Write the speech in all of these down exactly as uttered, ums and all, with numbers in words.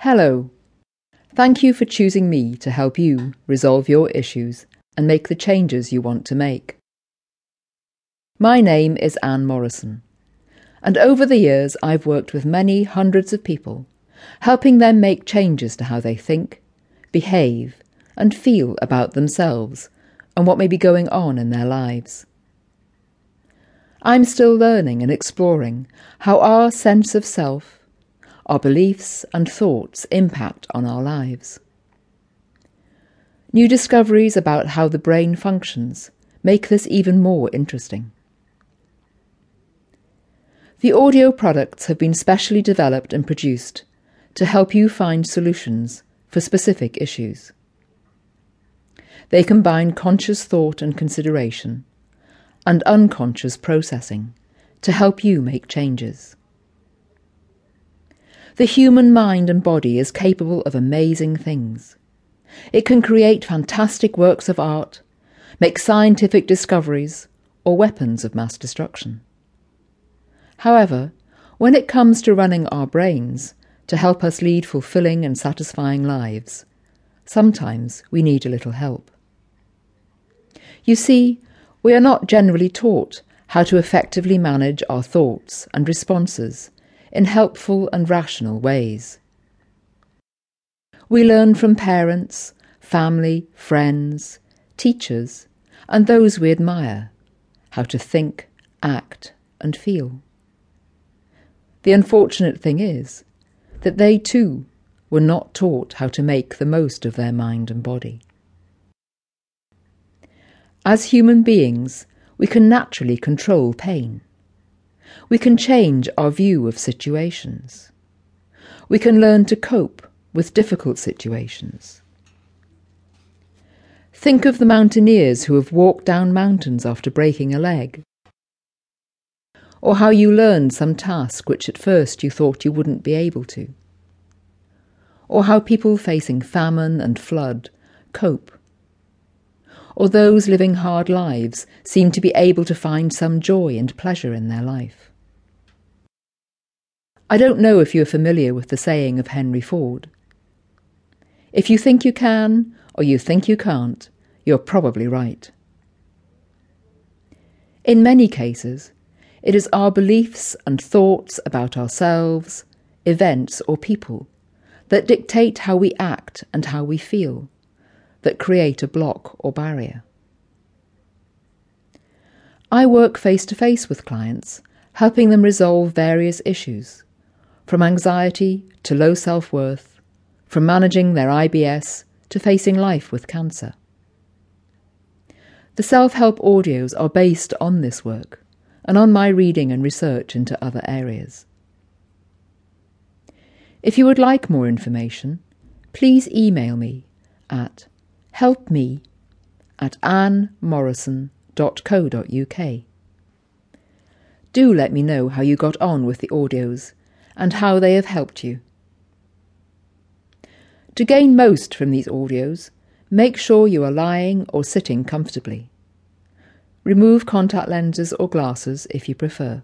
Hello. Thank you for choosing me to help you resolve your issues and make the changes you want to make. My name is Anne Morrison, and over the years I've worked with many hundreds of people, helping them make changes to how they think, behave, and feel about themselves and what may be going on in their lives. I'm still learning and exploring how our sense of self, our beliefs and thoughts impact on our lives. New discoveries about how the brain functions make this even more interesting. The audio products have been specially developed and produced to help you find solutions for specific issues. They combine conscious thought and consideration and unconscious processing to help you make changes. The human mind and body is capable of amazing things. It can create fantastic works of art, make scientific discoveries, or weapons of mass destruction. However, when it comes to running our brains to help us lead fulfilling and satisfying lives, sometimes we need a little help. You see, we are not generally taught how to effectively manage our thoughts and responses in helpful and rational ways. We learn from parents, family, friends, teachers, and those we admire how to think, act, and feel. The unfortunate thing is that they too were not taught how to make the most of their mind and body. As human beings, we can naturally control pain. We can change our view of situations. We can learn to cope with difficult situations. Think of the mountaineers who have walked down mountains after breaking a leg, or how you learned some task which at first you thought you wouldn't be able to, or how people facing famine and flood cope, or those living hard lives seem to be able to find some joy and pleasure in their life. I don't know if you are familiar with the saying of Henry Ford. If you think you can, or you think you can't, you're probably right. In many cases, it is our beliefs and thoughts about ourselves, events or people that dictate how we act and how we feel, that create a block or barrier. I work face-to-face with clients, helping them resolve various issues, from anxiety to low self-worth, from managing their I B S to facing life with cancer. The self-help audios are based on this work and on my reading and research into other areas. If you would like more information, please email me at Help me at anne morrison dot co dot u k. Do let me know how you got on with the audios and how they have helped you. To gain most from these audios, make sure you are lying or sitting comfortably. Remove contact lenses or glasses if you prefer,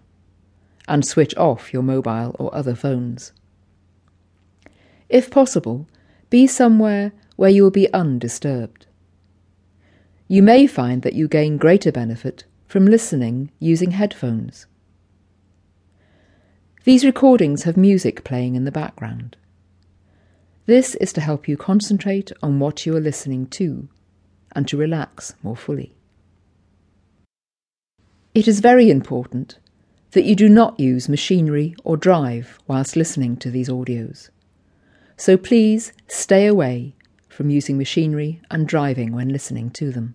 and switch off your mobile or other phones. If possible, be somewhere where you will be undisturbed. You may find that you gain greater benefit from listening using headphones. These recordings have music playing in the background. This is to help you concentrate on what you are listening to and to relax more fully. It is very important that you do not use machinery or drive whilst listening to these audios, so please stay away from using machinery and driving when listening to them.